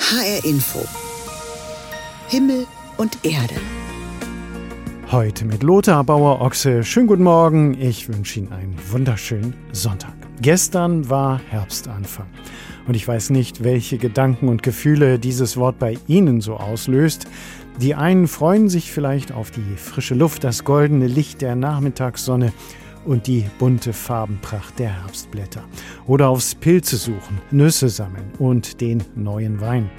HR Info. Himmel und Erde. Heute mit Lothar Bauerochse. Schönen guten Morgen. Ich wünsche Ihnen einen wunderschönen Sonntag. Gestern war Herbstanfang. Und ich weiß nicht, welche Gedanken und Gefühle dieses Wort bei Ihnen so auslöst. Die einen freuen sich vielleicht auf die frische Luft, das goldene Licht der Nachmittagssonne und die bunte Farbenpracht der Herbstblätter. Oder aufs Pilze suchen, Nüsse sammeln und den neuen Wein.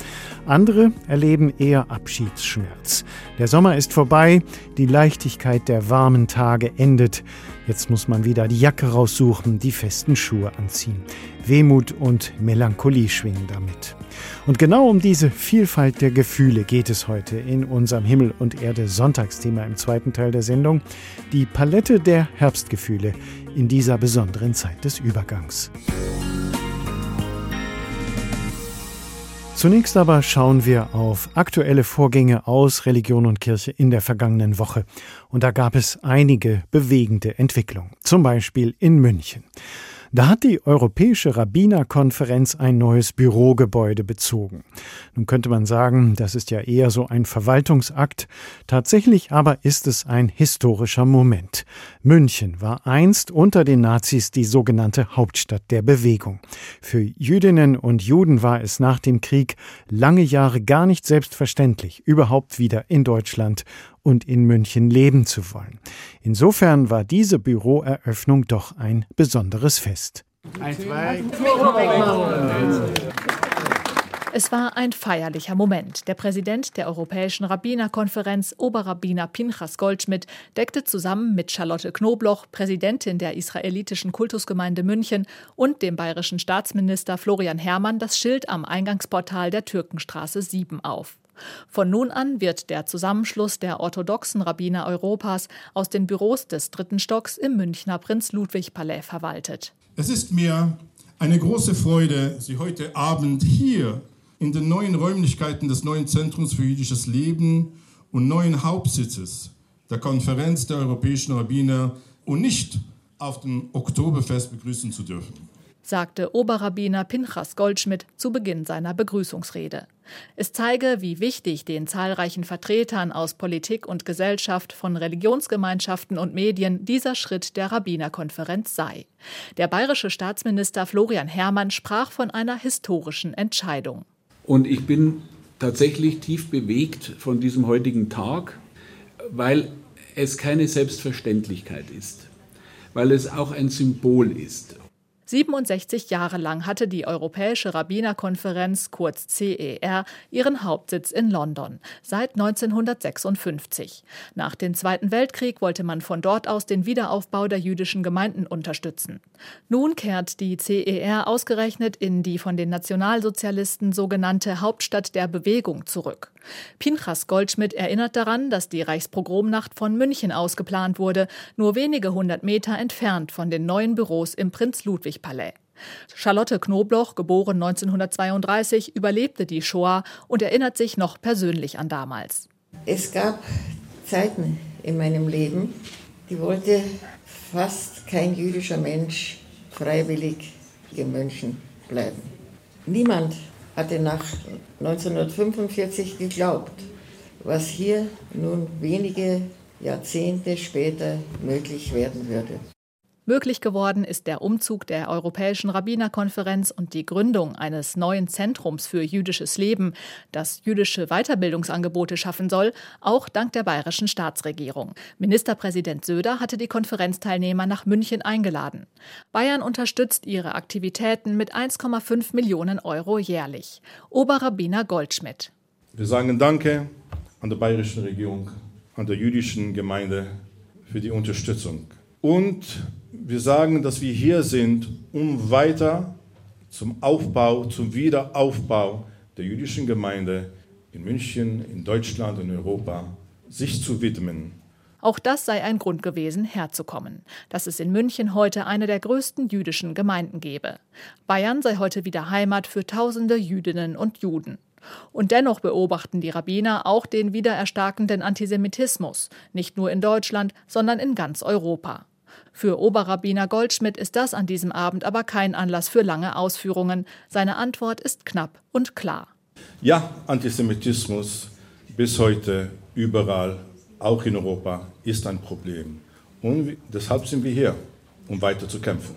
Andere erleben eher Abschiedsschmerz. Der Sommer ist vorbei, die Leichtigkeit der warmen Tage endet. Jetzt muss man wieder die Jacke raussuchen, die festen Schuhe anziehen. Wehmut und Melancholie schwingen damit. Und genau um diese Vielfalt der Gefühle geht es heute in unserem Himmel und Erde Sonntagsthema im zweiten Teil der Sendung. Die Palette der Herbstgefühle in dieser besonderen Zeit des Übergangs. Zunächst aber schauen wir auf aktuelle Vorgänge aus Religion und Kirche in der vergangenen Woche. Und da gab es einige bewegende Entwicklungen, zum Beispiel in München. Da hat die Europäische Rabbinerkonferenz ein neues Bürogebäude bezogen. Nun könnte man sagen, das ist ja eher so ein Verwaltungsakt. Tatsächlich aber ist es ein historischer Moment. München war einst unter den Nazis die sogenannte Hauptstadt der Bewegung. Für Jüdinnen und Juden war es nach dem Krieg lange Jahre gar nicht selbstverständlich, überhaupt wieder in Deutschland und in München leben zu wollen. Insofern war diese Büroeröffnung doch ein besonderes Fest. Es war ein feierlicher Moment. Der Präsident der Europäischen Rabbinerkonferenz, Oberrabbiner Pinchas Goldschmidt, deckte zusammen mit Charlotte Knobloch, Präsidentin der israelitischen Kultusgemeinde München, und dem bayerischen Staatsminister Florian Herrmann das Schild am Eingangsportal der Türkenstraße 7 auf. Von nun an wird der Zusammenschluss der orthodoxen Rabbiner Europas aus den Büros des 3. Stocks im Münchner Prinz-Ludwig-Palais verwaltet. Es ist mir eine große Freude, Sie heute Abend hier in den neuen Räumlichkeiten des neuen Zentrums für jüdisches Leben und neuen Hauptsitzes der Konferenz der Europäischen Rabbiner und nicht auf dem Oktoberfest begrüßen zu dürfen, sagte Oberrabbiner Pinchas Goldschmidt zu Beginn seiner Begrüßungsrede. Es zeige, wie wichtig den zahlreichen Vertretern aus Politik und Gesellschaft, von Religionsgemeinschaften und Medien dieser Schritt der Rabbinerkonferenz sei. Der bayerische Staatsminister Florian Herrmann sprach von einer historischen Entscheidung. Und ich bin tatsächlich tief bewegt von diesem heutigen Tag, weil es keine Selbstverständlichkeit ist, weil es auch ein Symbol ist. 67 Jahre lang hatte die Europäische Rabbinerkonferenz, kurz CER, ihren Hauptsitz in London, seit 1956. Nach dem Zweiten Weltkrieg wollte man von dort aus den Wiederaufbau der jüdischen Gemeinden unterstützen. Nun kehrt die CER ausgerechnet in die von den Nationalsozialisten sogenannte Hauptstadt der Bewegung zurück. Pinchas Goldschmidt erinnert daran, dass die Reichspogromnacht von München aus geplant wurde, nur wenige 100 Meter entfernt von den neuen Büros im Prinz-Ludwig-Palais. Charlotte Knobloch, geboren 1932, überlebte die Shoah und erinnert sich noch persönlich an damals. Es gab Zeiten in meinem Leben, die wollte fast kein jüdischer Mensch freiwillig in München bleiben. Niemand hatte nach 1945 geglaubt, was hier nun wenige Jahrzehnte später möglich werden würde. Möglich geworden ist der Umzug der Europäischen Rabbinerkonferenz und die Gründung eines neuen Zentrums für jüdisches Leben, das jüdische Weiterbildungsangebote schaffen soll, auch dank der bayerischen Staatsregierung. Ministerpräsident Söder hatte die Konferenzteilnehmer nach München eingeladen. Bayern unterstützt ihre Aktivitäten mit 1,5 Millionen € jährlich. Oberrabbiner Goldschmidt. Wir sagen Danke an der bayerischen Regierung, an der jüdischen Gemeinde für die Unterstützung. Und wir sagen, dass wir hier sind, um weiter zum Aufbau, zum Wiederaufbau der jüdischen Gemeinde in München, in Deutschland und Europa sich zu widmen. Auch das sei ein Grund gewesen, herzukommen, dass es in München heute eine der größten jüdischen Gemeinden gebe. Bayern sei heute wieder Heimat für tausende Jüdinnen und Juden. Und dennoch beobachten die Rabbiner auch den wiedererstarkenden Antisemitismus, nicht nur in Deutschland, sondern in ganz Europa. Für Oberrabbiner Goldschmidt ist das an diesem Abend aber kein Anlass für lange Ausführungen. Seine Antwort ist knapp und klar. Ja, Antisemitismus bis heute überall, auch in Europa, ist ein Problem. Und deshalb sind wir hier, um weiter zu kämpfen.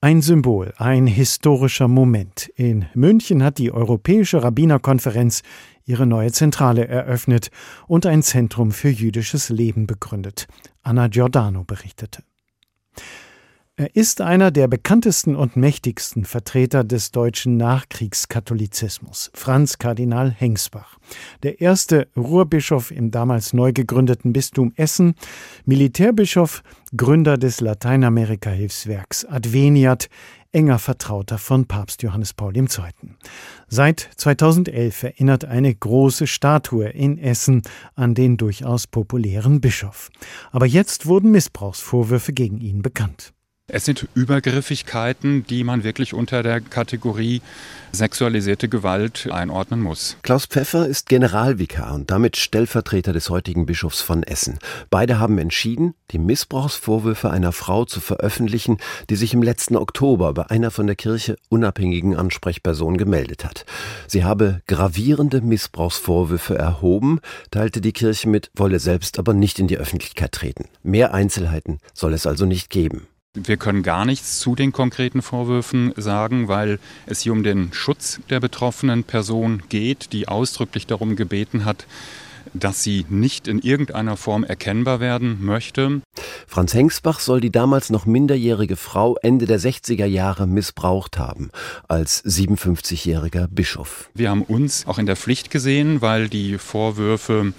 Ein Symbol, ein historischer Moment. In München hat die Europäische Rabbinerkonferenz ihre neue Zentrale eröffnet und ein Zentrum für jüdisches Leben begründet. Anna Giordano berichtete. Er ist einer der bekanntesten und mächtigsten Vertreter des deutschen Nachkriegskatholizismus, Franz Kardinal Hengsbach. Der erste Ruhrbischof im damals neu gegründeten Bistum Essen, Militärbischof, Gründer des Lateinamerika-Hilfswerks Adveniat, enger Vertrauter von Papst Johannes Paul II. Seit 2011 erinnert eine große Statue in Essen an den durchaus populären Bischof. Aber jetzt wurden Missbrauchsvorwürfe gegen ihn bekannt. Es sind Übergriffigkeiten, die man wirklich unter der Kategorie sexualisierte Gewalt einordnen muss. Klaus Pfeffer ist Generalvikar und damit Stellvertreter des heutigen Bischofs von Essen. Beide haben entschieden, die Missbrauchsvorwürfe einer Frau zu veröffentlichen, die sich im letzten Oktober bei einer von der Kirche unabhängigen Ansprechperson gemeldet hat. Sie habe gravierende Missbrauchsvorwürfe erhoben, teilte die Kirche mit, wolle selbst aber nicht in die Öffentlichkeit treten. Mehr Einzelheiten soll es also nicht geben. Wir können gar nichts zu den konkreten Vorwürfen sagen, weil es hier um den Schutz der betroffenen Person geht, die ausdrücklich darum gebeten hat, dass sie nicht in irgendeiner Form erkennbar werden möchte. Franz Hengsbach soll die damals noch minderjährige Frau Ende der 60er Jahre missbraucht haben, als 57-jähriger Bischof. Wir haben uns auch in der Pflicht gesehen, weil die Vorwürfe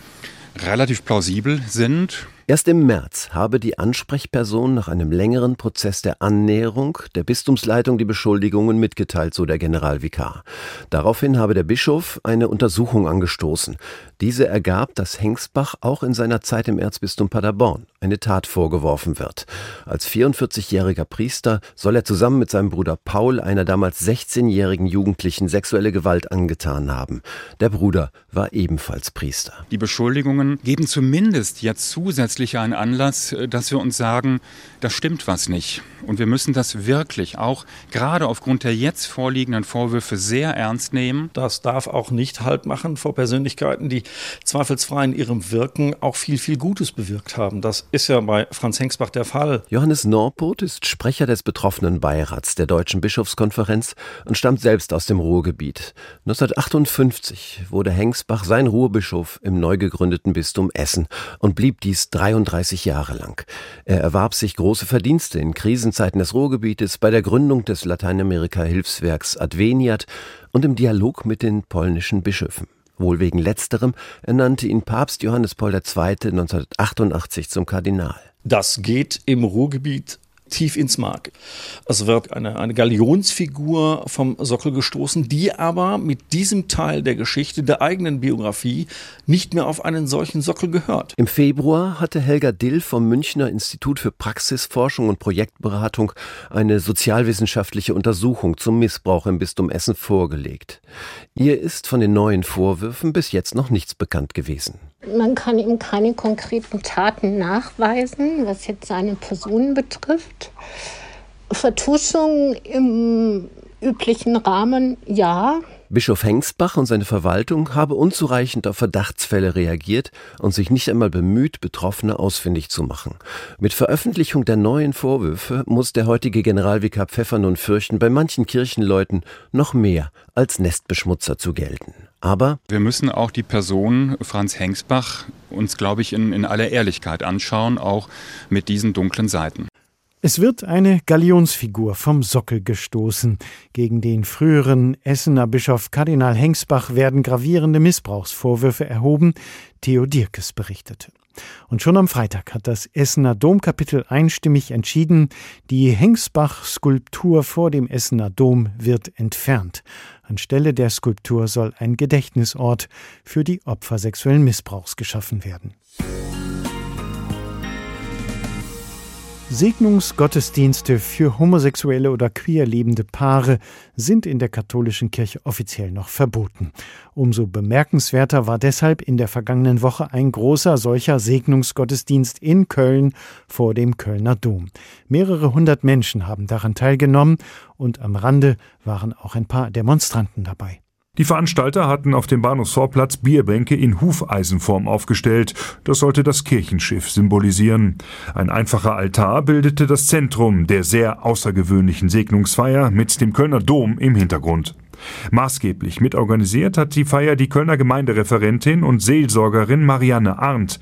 relativ plausibel sind. Erst im März habe die Ansprechperson nach einem längeren Prozess der Annäherung der Bistumsleitung die Beschuldigungen mitgeteilt, so der Generalvikar. Daraufhin habe der Bischof eine Untersuchung angestoßen. Diese ergab, dass Hengsbach auch in seiner Zeit im Erzbistum Paderborn eine Tat vorgeworfen wird. Als 44-jähriger Priester soll er zusammen mit seinem Bruder Paul einer damals 16-jährigen Jugendlichen sexuelle Gewalt angetan haben. Der Bruder war ebenfalls Priester. Die Beschuldigungen geben zumindest jetzt zusätzlich ein Anlass, dass wir uns sagen, da stimmt was nicht. Und wir müssen das wirklich auch gerade aufgrund der jetzt vorliegenden Vorwürfe sehr ernst nehmen. Das darf auch nicht Halt machen vor Persönlichkeiten, die zweifelsfrei in ihrem Wirken auch viel, viel Gutes bewirkt haben. Das ist ja bei Franz Hengsbach der Fall. Johannes Norpoth ist Sprecher des betroffenen Beirats der Deutschen Bischofskonferenz und stammt selbst aus dem Ruhrgebiet. 1958 wurde Hengsbach sein Ruhrbischof im neu gegründeten Bistum Essen und blieb dies 33 Jahre lang. Er erwarb sich große Verdienste in Krisenzeiten des Ruhrgebietes, bei der Gründung des Lateinamerika-Hilfswerks Adveniat und im Dialog mit den polnischen Bischöfen. Wohl wegen letzterem ernannte ihn Papst Johannes Paul II. 1988 zum Kardinal. Das geht im Ruhrgebiet tief ins Mark. Es wird eine Galionsfigur vom Sockel gestoßen, die aber mit diesem Teil der Geschichte, der eigenen Biografie, nicht mehr auf einen solchen Sockel gehört. Im Februar hatte Helga Dill vom Münchner Institut für Praxisforschung und Projektberatung eine sozialwissenschaftliche Untersuchung zum Missbrauch im Bistum Essen vorgelegt. Ihr ist von den neuen Vorwürfen bis jetzt noch nichts bekannt gewesen. Man kann ihm keine konkreten Taten nachweisen, was jetzt seine Person betrifft. Vertuschung im üblichen Rahmen, ja. Bischof Hengsbach und seine Verwaltung habe unzureichend auf Verdachtsfälle reagiert und sich nicht einmal bemüht, Betroffene ausfindig zu machen. Mit Veröffentlichung der neuen Vorwürfe muss der heutige Generalvikar Pfeffer nun fürchten, bei manchen Kirchenleuten noch mehr als Nestbeschmutzer zu gelten. Aber wir müssen auch die Person Franz Hengsbach uns, glaube ich, in aller Ehrlichkeit anschauen, auch mit diesen dunklen Seiten. Es wird eine Galionsfigur vom Sockel gestoßen. Gegen den früheren Essener Bischof Kardinal Hengsbach werden gravierende Missbrauchsvorwürfe erhoben, Theo Dirkes berichtete. Und schon am Freitag hat das Essener Domkapitel einstimmig entschieden, die Hengsbach-Skulptur vor dem Essener Dom wird entfernt. Anstelle der Skulptur soll ein Gedächtnisort für die Opfer sexuellen Missbrauchs geschaffen werden. Segnungsgottesdienste für homosexuelle oder queer lebende Paare sind in der katholischen Kirche offiziell noch verboten. Umso bemerkenswerter war deshalb in der vergangenen Woche ein großer solcher Segnungsgottesdienst in Köln vor dem Kölner Dom. Mehrere hundert Menschen haben daran teilgenommen und am Rande waren auch ein paar Demonstranten dabei. Die Veranstalter hatten auf dem Bahnhofsvorplatz Bierbänke in Hufeisenform aufgestellt. Das sollte das Kirchenschiff symbolisieren. Ein einfacher Altar bildete das Zentrum der sehr außergewöhnlichen Segnungsfeier mit dem Kölner Dom im Hintergrund. Maßgeblich mitorganisiert hat die Feier die Kölner Gemeindereferentin und Seelsorgerin Marianne Arndt.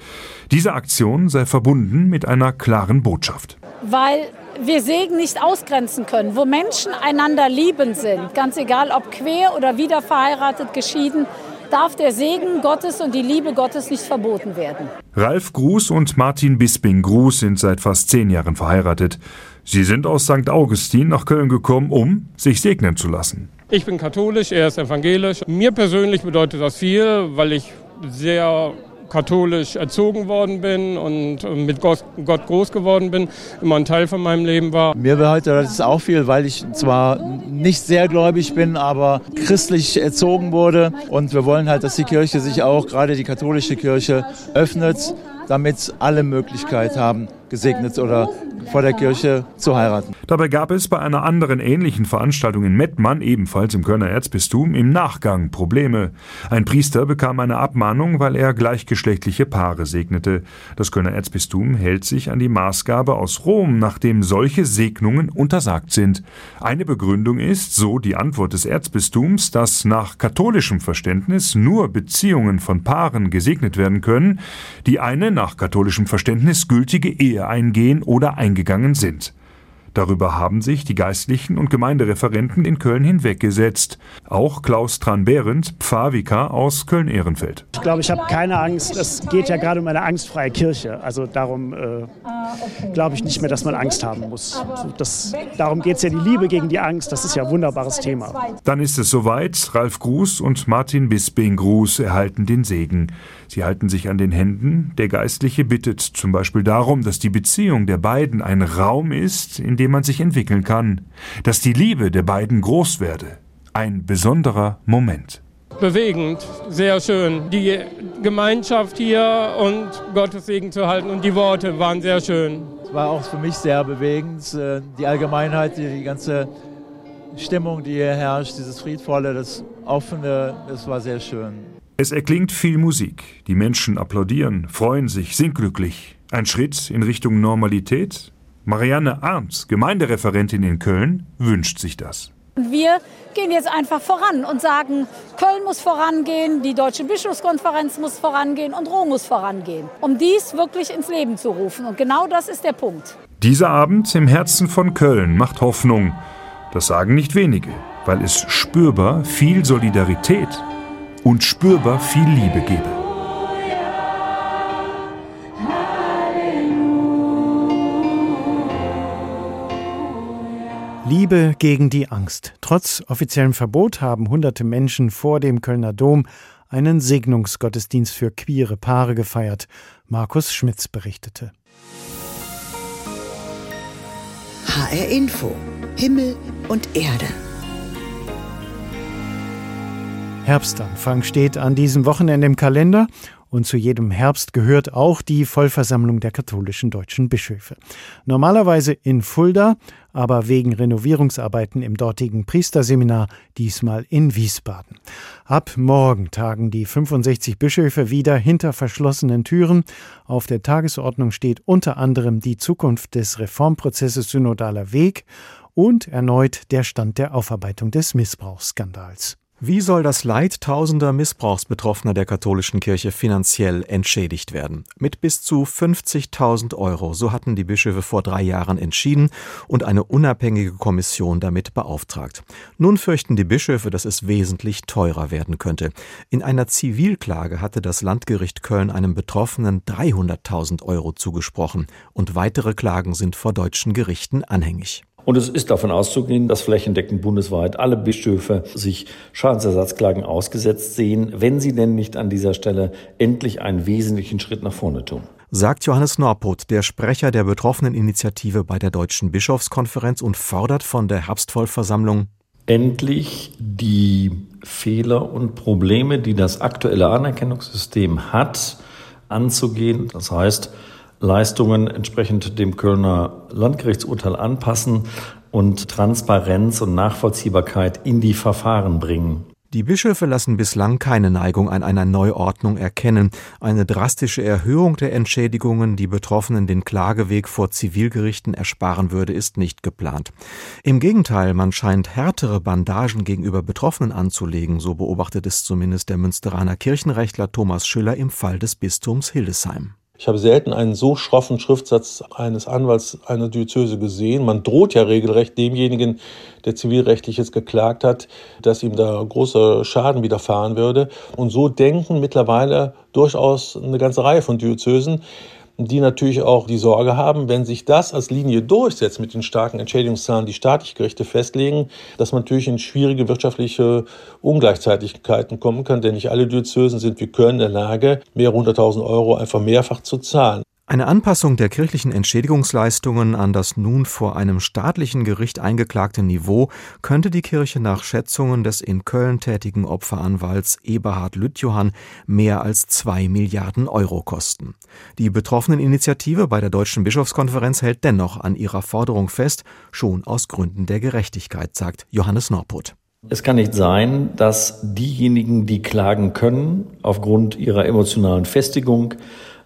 Diese Aktion sei verbunden mit einer klaren Botschaft. Weil wir Segen nicht ausgrenzen können, wo Menschen einander lieben sind, ganz egal ob quer oder wieder verheiratet, geschieden, darf der Segen Gottes und die Liebe Gottes nicht verboten werden. Ralf Gruß und Martin Bisping Gruß sind seit fast 10 Jahren verheiratet. Sie sind aus St. Augustin nach Köln gekommen, um sich segnen zu lassen. Ich bin katholisch, er ist evangelisch. Mir persönlich bedeutet das viel, weil ich sehr katholisch erzogen worden bin und mit Gott groß geworden bin, immer ein Teil von meinem Leben war. Mir bedeutet das auch viel, weil ich zwar nicht sehr gläubig bin, aber christlich erzogen wurde. Und wir wollen halt, dass die Kirche sich auch, gerade die katholische Kirche, öffnet, damit alle Möglichkeit haben, gesegnet oder vor der Kirche zu heiraten. Dabei gab es bei einer anderen ähnlichen Veranstaltung in Mettmann, ebenfalls im Kölner Erzbistum, im Nachgang Probleme. Ein Priester bekam eine Abmahnung, weil er gleichgeschlechtliche Paare segnete. Das Kölner Erzbistum hält sich an die Maßgabe aus Rom, nachdem solche Segnungen untersagt sind. Eine Begründung ist, so die Antwort des Erzbistums, dass nach katholischem Verständnis nur Beziehungen von Paaren gesegnet werden können, die eine nach katholischem Verständnis gültige Ehe eingehen oder eingegangen sind. Darüber haben sich die Geistlichen und Gemeindereferenten in Köln hinweggesetzt. Auch Klaus Tran-Behrendt, Pfarrvikar aus Köln-Ehrenfeld. Ich glaube, ich habe keine Angst. Es geht ja gerade um eine angstfreie Kirche. Also darum glaube ich nicht mehr, dass man Angst haben muss. Darum geht es ja, die Liebe gegen die Angst. Das ist ja ein wunderbares Thema. Dann ist es soweit. Ralf Gruß und Martin Bisping Gruß erhalten den Segen. Sie halten sich an den Händen. Der Geistliche bittet zum Beispiel darum, dass die Beziehung der beiden ein Raum ist, in dem man sich entwickeln kann, dass die Liebe der beiden groß werde. Ein besonderer Moment. Bewegend, sehr schön. Die Gemeinschaft hier und Gottes Segen zu halten und die Worte waren sehr schön. Es war auch für mich sehr bewegend. Die Allgemeinheit, die ganze Stimmung, die hier herrscht, dieses Friedvolle, das Offene, das war sehr schön. Es erklingt viel Musik. Die Menschen applaudieren, freuen sich, sind glücklich. Ein Schritt in Richtung Normalität? Marianne Arndt, Gemeindereferentin in Köln, wünscht sich das. Wir gehen jetzt einfach voran und sagen, Köln muss vorangehen, die Deutsche Bischofskonferenz muss vorangehen und Rom muss vorangehen, um dies wirklich ins Leben zu rufen. Und genau das ist der Punkt. Dieser Abend im Herzen von Köln macht Hoffnung. Das sagen nicht wenige, weil es spürbar viel Solidarität und spürbar viel Liebe gebe. Liebe gegen die Angst. Trotz offiziellem Verbot haben hunderte Menschen vor dem Kölner Dom einen Segnungsgottesdienst für queere Paare gefeiert. Markus Schmitz berichtete. HR Info. Himmel und Erde. Herbstanfang steht an diesem Wochenende im Kalender. Und zu jedem Herbst gehört auch die Vollversammlung der katholischen deutschen Bischöfe. Normalerweise in Fulda, aber wegen Renovierungsarbeiten im dortigen Priesterseminar diesmal in Wiesbaden. Ab morgen tagen die 65 Bischöfe wieder hinter verschlossenen Türen. Auf der Tagesordnung steht unter anderem die Zukunft des Reformprozesses Synodaler Weg und erneut der Stand der Aufarbeitung des Missbrauchsskandals. Wie soll das Leid tausender Missbrauchsbetroffener der katholischen Kirche finanziell entschädigt werden? Mit bis zu 50.000 €, so hatten die Bischöfe vor 3 Jahren entschieden und eine unabhängige Kommission damit beauftragt. Nun fürchten die Bischöfe, dass es wesentlich teurer werden könnte. In einer Zivilklage hatte das Landgericht Köln einem Betroffenen 300.000 € zugesprochen und weitere Klagen sind vor deutschen Gerichten anhängig. Und es ist davon auszugehen, dass flächendeckend bundesweit alle Bischöfe sich Schadensersatzklagen ausgesetzt sehen, wenn sie denn nicht an dieser Stelle endlich einen wesentlichen Schritt nach vorne tun. Sagt Johannes Norpoth, der Sprecher der betroffenen Initiative bei der Deutschen Bischofskonferenz und fordert von der Herbstvollversammlung endlich die Fehler und Probleme, die das aktuelle Anerkennungssystem hat, anzugehen. Das heißt, Leistungen entsprechend dem Kölner Landgerichtsurteil anpassen und Transparenz und Nachvollziehbarkeit in die Verfahren bringen. Die Bischöfe lassen bislang keine Neigung an einer Neuordnung erkennen. Eine drastische Erhöhung der Entschädigungen, die Betroffenen den Klageweg vor Zivilgerichten ersparen würde, ist nicht geplant. Im Gegenteil, man scheint härtere Bandagen gegenüber Betroffenen anzulegen, so beobachtet es zumindest der Münsteraner Kirchenrechtler Thomas Schüller im Fall des Bistums Hildesheim. Ich habe selten einen so schroffen Schriftsatz eines Anwalts einer Diözese gesehen. Man droht ja regelrecht demjenigen, der zivilrechtlich jetzt geklagt hat, dass ihm da großer Schaden widerfahren würde. Und so denken mittlerweile durchaus eine ganze Reihe von Diözesen, die natürlich auch die Sorge haben, wenn sich das als Linie durchsetzt mit den starken Entschädigungszahlen, die staatliche Gerichte festlegen, dass man natürlich in schwierige wirtschaftliche Ungleichzeitigkeiten kommen kann, denn nicht alle Diözesen sind wie Köln in der Lage, mehrere 100.000 Euro einfach mehrfach zu zahlen. Eine Anpassung der kirchlichen Entschädigungsleistungen an das nun vor einem staatlichen Gericht eingeklagte Niveau könnte die Kirche nach Schätzungen des in Köln tätigen Opferanwalts Eberhard Lüttjohann mehr als 2 Milliarden Euro kosten. Die Betroffeneninitiative bei der Deutschen Bischofskonferenz hält dennoch an ihrer Forderung fest, schon aus Gründen der Gerechtigkeit, sagt Johannes Norpoth. Es kann nicht sein, dass diejenigen, die klagen können, aufgrund ihrer emotionalen Festigung,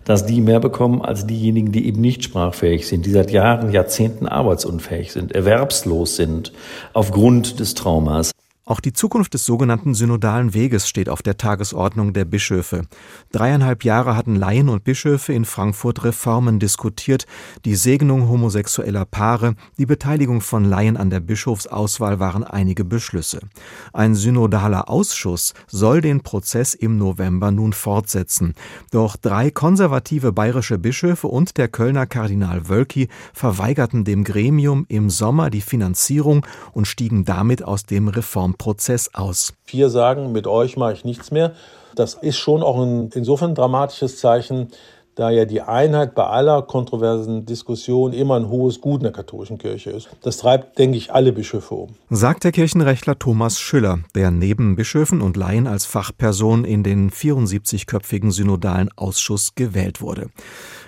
dass die mehr bekommen als diejenigen, die eben nicht sprachfähig sind, die seit Jahren, Jahrzehnten arbeitsunfähig sind, erwerbslos sind aufgrund des Traumas. Auch die Zukunft des sogenannten synodalen Weges steht auf der Tagesordnung der Bischöfe. 3,5 Jahre hatten Laien und Bischöfe in Frankfurt Reformen diskutiert, die Segnung homosexueller Paare, die Beteiligung von Laien an der Bischofsauswahl waren einige Beschlüsse. Ein synodaler Ausschuss soll den Prozess im November nun fortsetzen. Doch 3 konservative bayerische Bischöfe und der Kölner Kardinal Wölki verweigerten dem Gremium im Sommer die Finanzierung und stiegen damit aus dem Reformprozess aus. 4 sagen, mit euch mache ich nichts mehr. Das ist schon auch insofern ein dramatisches Zeichen, da ja die Einheit bei aller kontroversen Diskussion immer ein hohes Gut in der katholischen Kirche ist. Das treibt, denke ich, alle Bischöfe um. Sagt der Kirchenrechtler Thomas Schüller, der neben Bischöfen und Laien als Fachperson in den 74-köpfigen synodalen Ausschuss gewählt wurde.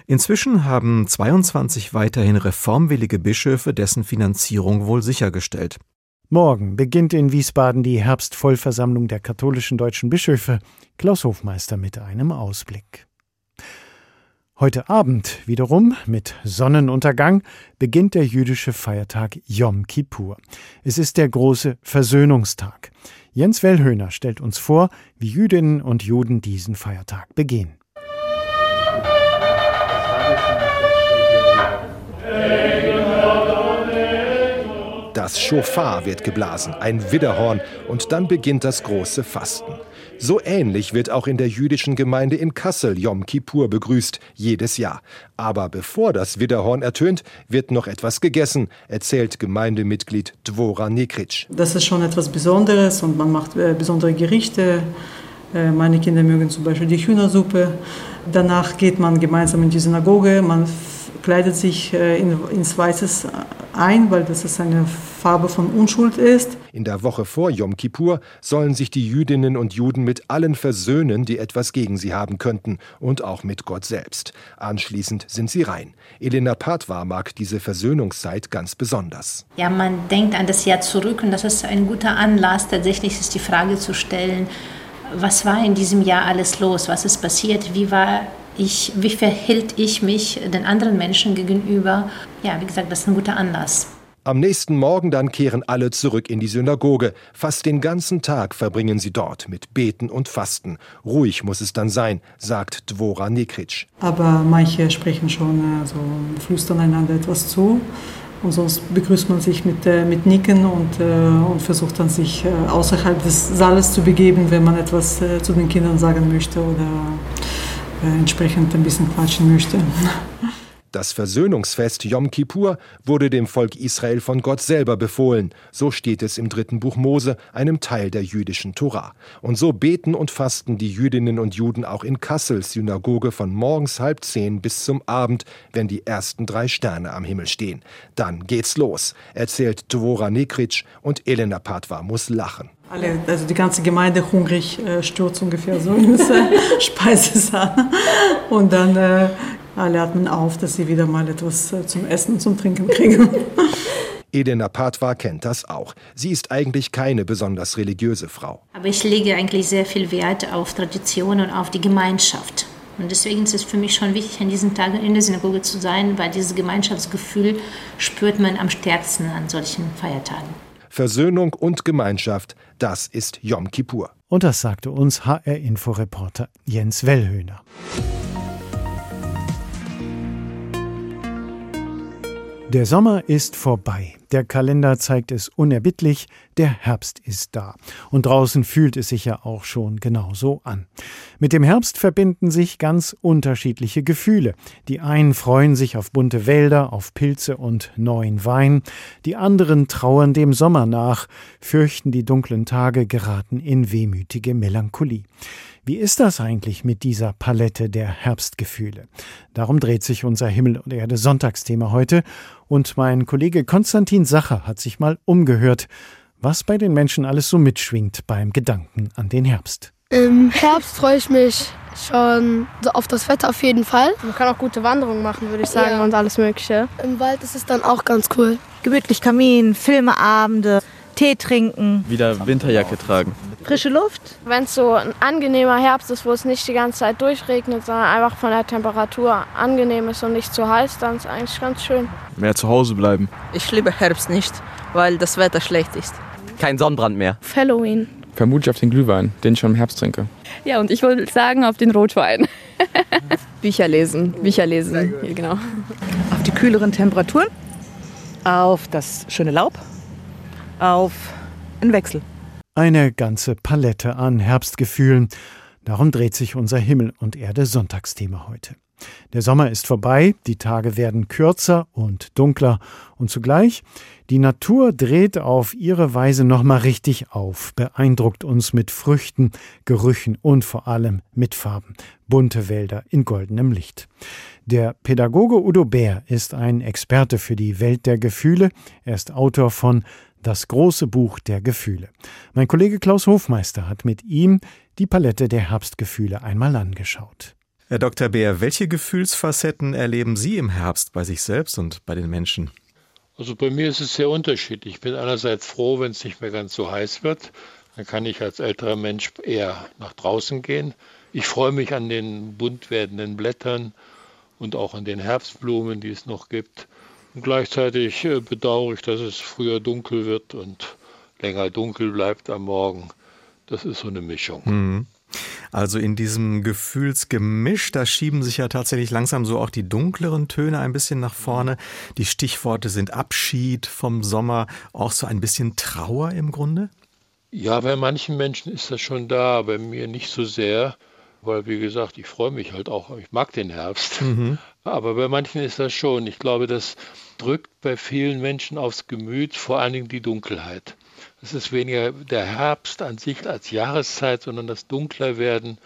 Inzwischen haben 22 weiterhin reformwillige Bischöfe dessen Finanzierung wohl sichergestellt. Morgen beginnt in Wiesbaden die Herbstvollversammlung der katholischen deutschen Bischöfe. Klaus Hofmeister mit einem Ausblick. Heute Abend wiederum mit Sonnenuntergang beginnt der jüdische Feiertag Yom Kippur. Es ist der große Versöhnungstag. Jens Wellhöner stellt uns vor, wie Jüdinnen und Juden diesen Feiertag begehen. Das Schofar wird geblasen, ein Widderhorn, und dann beginnt das große Fasten. So ähnlich wird auch in der jüdischen Gemeinde in Kassel Yom Kippur begrüßt, jedes Jahr. Aber bevor das Widderhorn ertönt, wird noch etwas gegessen, erzählt Gemeindemitglied Dvora Nikritsch. Das ist schon etwas Besonderes und man macht besondere Gerichte. Meine Kinder mögen zum Beispiel die Hühnersuppe. Danach geht man gemeinsam in die Synagoge, man kleidet sich ins Weißes ein, weil das ist eine Farbe von Unschuld ist. In der Woche vor Yom Kippur sollen sich die Jüdinnen und Juden mit allen versöhnen, die etwas gegen sie haben könnten, und auch mit Gott selbst. Anschließend sind sie rein. Elena Patwa mag diese Versöhnungszeit ganz besonders. Ja, man denkt an das Jahr zurück und das ist ein guter Anlass, tatsächlich ist die Frage zu stellen, was war in diesem Jahr alles los? Was ist passiert? Wie verhielt ich mich den anderen Menschen gegenüber? Ja, wie gesagt, das ist ein guter Anlass. Am nächsten Morgen dann kehren alle zurück in die Synagoge. Fast den ganzen Tag verbringen sie dort mit Beten und Fasten. Ruhig muss es dann sein, sagt Dvora Nikritsch. Aber manche sprechen schon, also flüstern einander etwas zu. Und sonst begrüßt man sich mit Nicken und versucht dann sich außerhalb des Saales zu begeben, wenn man etwas zu den Kindern sagen möchte oder entsprechend ein bisschen quatschen möchte. Das Versöhnungsfest Yom Kippur wurde dem Volk Israel von Gott selber befohlen. So steht es im 3. Buch Mose, einem Teil der jüdischen Tora. Und so beten und fasten die Jüdinnen und Juden auch in Kassels Synagoge von morgens 9:30 bis zum Abend, wenn die ersten 3 Sterne am Himmel stehen. Dann geht's los, erzählt Dvora Nikritsch, und Elena Patwa muss lachen. Alle, also die ganze Gemeinde hungrig, stürzt ungefähr so in das Speisesaal. Und dann alle atmen auf, dass sie wieder mal etwas zum Essen und zum Trinken kriegen. Elena Patwa kennt das auch. Sie ist eigentlich keine besonders religiöse Frau. Aber ich lege eigentlich sehr viel Wert auf Tradition und auf die Gemeinschaft. Und deswegen ist es für mich schon wichtig, an diesen Tagen in der Synagoge zu sein, weil dieses Gemeinschaftsgefühl spürt man am stärksten an solchen Feiertagen. Versöhnung und Gemeinschaft, das ist Yom Kippur. Und das sagte uns HR-Inforeporter Jens Wellhöner. Der Sommer ist vorbei. Der Kalender zeigt es unerbittlich. Der Herbst ist da. Und draußen fühlt es sich ja auch schon genauso an. Mit dem Herbst verbinden sich ganz unterschiedliche Gefühle. Die einen freuen sich auf bunte Wälder, auf Pilze und neuen Wein. Die anderen trauern dem Sommer nach, fürchten die dunklen Tage, geraten in wehmütige Melancholie. Wie ist das eigentlich mit dieser Palette der Herbstgefühle? Darum dreht sich unser Himmel und Erde Sonntagsthema heute. Und mein Kollege Konstantin Sacher hat sich mal umgehört, was bei den Menschen alles so mitschwingt beim Gedanken an den Herbst. Im Herbst freue ich mich schon so auf das Wetter auf jeden Fall. Man kann auch gute Wanderungen machen, würde ich sagen, ja. Und alles Mögliche. Im Wald ist es dann auch ganz cool. Gemütlich Kamin, Filmeabende, Tee trinken. Wieder Winterjacke tragen. Frische Luft. Wenn es so ein angenehmer Herbst ist, wo es nicht die ganze Zeit durchregnet, sondern einfach von der Temperatur angenehm ist und nicht zu heiß, dann ist es eigentlich ganz schön. Mehr zu Hause bleiben. Ich liebe Herbst nicht, weil das Wetter schlecht ist. Kein Sonnenbrand mehr. Halloween. Vermutlich auf den Glühwein, den ich schon im Herbst trinke. Ja, und ich würde sagen, auf den Rotwein. Bücher lesen, genau. Auf die kühleren Temperaturen, auf das schöne Laub. Auf einen Wechsel. Eine ganze Palette an Herbstgefühlen. Darum dreht sich unser Himmel und Erde Sonntagsthema heute. Der Sommer ist vorbei, die Tage werden kürzer und dunkler und zugleich die Natur dreht auf ihre Weise nochmal richtig auf, beeindruckt uns mit Früchten, Gerüchen und vor allem mit Farben. Bunte Wälder in goldenem Licht. Der Pädagoge Udo Bär ist ein Experte für die Welt der Gefühle. Er ist Autor von Das große Buch der Gefühle. Mein Kollege Klaus Hofmeister hat mit ihm die Palette der Herbstgefühle einmal angeschaut. Herr Dr. Bär, welche Gefühlsfacetten erleben Sie im Herbst bei sich selbst und bei den Menschen? Also bei mir ist es sehr unterschiedlich. Ich bin einerseits froh, wenn es nicht mehr ganz so heiß wird. Dann kann ich als älterer Mensch eher nach draußen gehen. Ich freue mich an den bunt werdenden Blättern und auch an den Herbstblumen, die es noch gibt. Und gleichzeitig bedauere ich, dass es früher dunkel wird und länger dunkel bleibt am Morgen. Das ist so eine Mischung. Mhm. Also in diesem Gefühlsgemisch, da schieben sich ja tatsächlich langsam so auch die dunkleren Töne ein bisschen nach vorne. Die Stichworte sind Abschied vom Sommer, auch so ein bisschen Trauer im Grunde? Ja, bei manchen Menschen ist das schon da, bei mir nicht so sehr, weil wie gesagt, ich freue mich halt auch, ich mag den Herbst. Mhm. Aber bei manchen ist das schon. Ich glaube, das drückt bei vielen Menschen aufs Gemüt, vor allen Dingen die Dunkelheit. Es ist weniger der Herbst an sich als Jahreszeit, sondern das Dunklerwerden.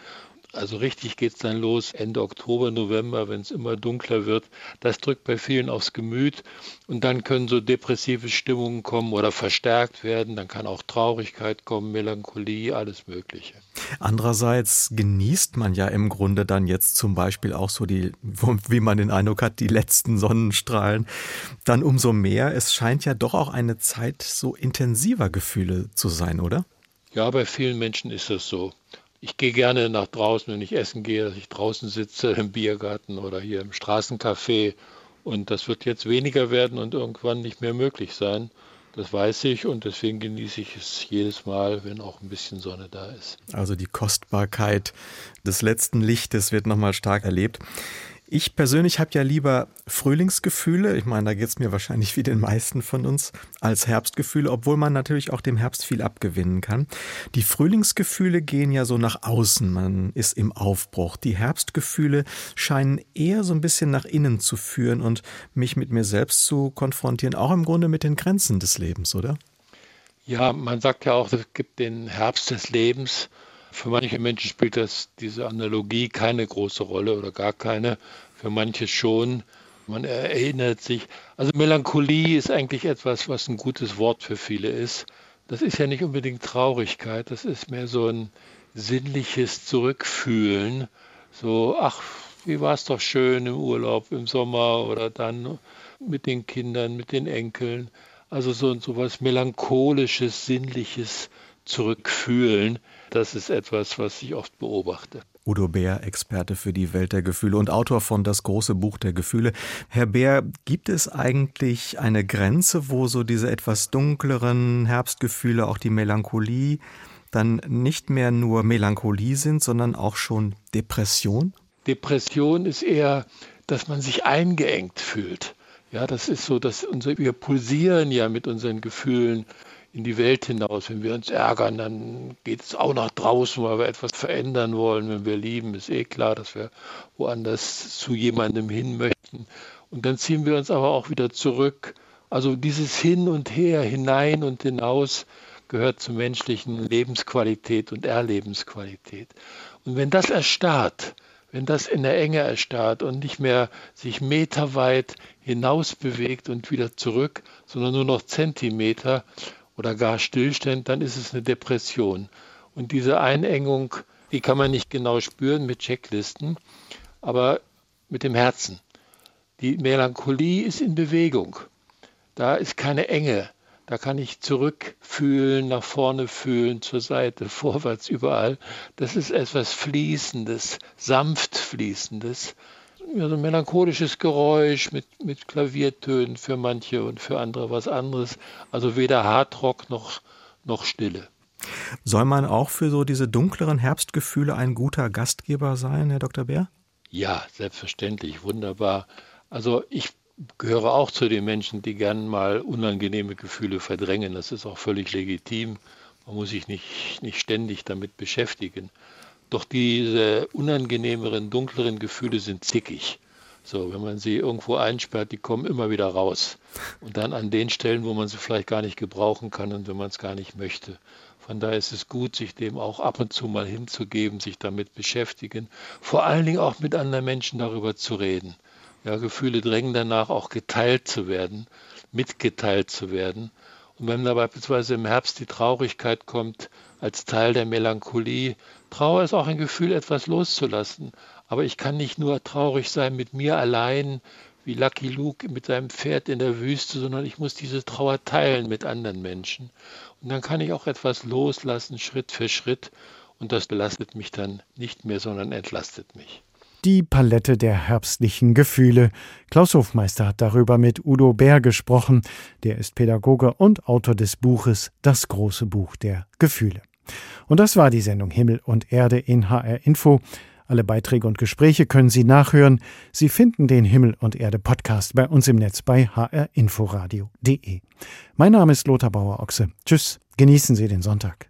Also richtig geht es dann los Ende Oktober, November, wenn es immer dunkler wird. Das drückt bei vielen aufs Gemüt und dann können so depressive Stimmungen kommen oder verstärkt werden. Dann kann auch Traurigkeit kommen, Melancholie, alles Mögliche. Andererseits genießt man ja im Grunde dann jetzt zum Beispiel auch so die, wie man den Eindruck hat, die letzten Sonnenstrahlen. Dann umso mehr. Es scheint ja doch auch eine Zeit so intensiver Gefühle zu sein, oder? Ja, bei vielen Menschen ist das so. Ich gehe gerne nach draußen, wenn ich essen gehe, dass ich draußen sitze im Biergarten oder hier im Straßencafé. Und das wird jetzt weniger werden und irgendwann nicht mehr möglich sein. Das weiß ich und deswegen genieße ich es jedes Mal, wenn auch ein bisschen Sonne da ist. Also die Kostbarkeit des letzten Lichtes wird nochmal stark erlebt. Ich persönlich habe ja lieber Frühlingsgefühle, ich meine, da geht es mir wahrscheinlich wie den meisten von uns, als Herbstgefühle, obwohl man natürlich auch dem Herbst viel abgewinnen kann. Die Frühlingsgefühle gehen ja so nach außen, man ist im Aufbruch. Die Herbstgefühle scheinen eher so ein bisschen nach innen zu führen und mich mit mir selbst zu konfrontieren, auch im Grunde mit den Grenzen des Lebens, oder? Ja, man sagt ja auch, es gibt den Herbst des Lebens. Für manche Menschen spielt diese Analogie keine große Rolle oder gar keine, für manche schon. Man erinnert sich. Also Melancholie ist eigentlich etwas, was ein gutes Wort für viele ist. Das ist ja nicht unbedingt Traurigkeit, das ist mehr so ein sinnliches Zurückfühlen. So, ach, wie war es doch schön im Urlaub, im Sommer oder dann mit den Kindern, mit den Enkeln. also so was Melancholisches, Sinnliches zurückfühlen. Das ist etwas, was ich oft beobachte. Udo Bär, Experte für die Welt der Gefühle und Autor von Das große Buch der Gefühle. Herr Bär, gibt es eigentlich eine Grenze, wo so diese etwas dunkleren Herbstgefühle, auch die Melancholie, dann nicht mehr nur Melancholie sind, sondern auch schon Depression? Depression ist eher, dass man sich eingeengt fühlt. Ja, das ist so, dass wir pulsieren ja mit unseren Gefühlen in die Welt hinaus. Wenn wir uns ärgern, dann geht es auch nach draußen, weil wir etwas verändern wollen. Wenn wir lieben, ist eh klar, dass wir woanders zu jemandem hin möchten. Und dann ziehen wir uns aber auch wieder zurück. Also dieses Hin und Her, hinein und hinaus, gehört zur menschlichen Lebensqualität und Erlebensqualität. Und wenn das erstarrt, wenn das in der Enge erstarrt und nicht mehr sich meterweit hinaus bewegt und wieder zurück, sondern nur noch Zentimeter oder gar Stillstand, dann ist es eine Depression. Und diese Einengung, die kann man nicht genau spüren mit Checklisten, aber mit dem Herzen. Die Melancholie ist in Bewegung. Da ist keine Enge. Da kann ich zurückfühlen, nach vorne fühlen, zur Seite, vorwärts, überall. Das ist etwas Fließendes, sanft Fließendes. Also ein melancholisches Geräusch mit Klaviertönen für manche und für andere was anderes. Also weder Hardrock noch Stille. Soll man auch für so diese dunkleren Herbstgefühle ein guter Gastgeber sein, Herr Dr. Bär? Ja, selbstverständlich, wunderbar. Also ich gehöre auch zu den Menschen, die gern mal unangenehme Gefühle verdrängen. Das ist auch völlig legitim. Man muss sich nicht ständig damit beschäftigen. Doch diese unangenehmeren, dunkleren Gefühle sind zickig. So, wenn man sie irgendwo einsperrt, die kommen immer wieder raus. Und dann an den Stellen, wo man sie vielleicht gar nicht gebrauchen kann und wenn man es gar nicht möchte. Von daher ist es gut, sich dem auch ab und zu mal hinzugeben, sich damit beschäftigen. Vor allen Dingen auch mit anderen Menschen darüber zu reden. Ja, Gefühle drängen danach, auch geteilt zu werden, mitgeteilt zu werden. Und wenn da beispielsweise im Herbst die Traurigkeit kommt, als Teil der Melancholie, Trauer ist auch ein Gefühl, etwas loszulassen. Aber ich kann nicht nur traurig sein mit mir allein, wie Lucky Luke mit seinem Pferd in der Wüste, sondern ich muss diese Trauer teilen mit anderen Menschen. Und dann kann ich auch etwas loslassen, Schritt für Schritt. Und das belastet mich dann nicht mehr, sondern entlastet mich. Die Palette der herbstlichen Gefühle. Klaus Hofmeister hat darüber mit Udo Bär gesprochen. Der ist Pädagoge und Autor des Buches Das große Buch der Gefühle. Und das war die Sendung Himmel und Erde in HR Info. Alle Beiträge und Gespräche können Sie nachhören. Sie finden den Himmel und Erde Podcast bei uns im Netz bei hrinforadio.de. Mein Name ist Lothar Bauerochse. Tschüss, genießen Sie den Sonntag.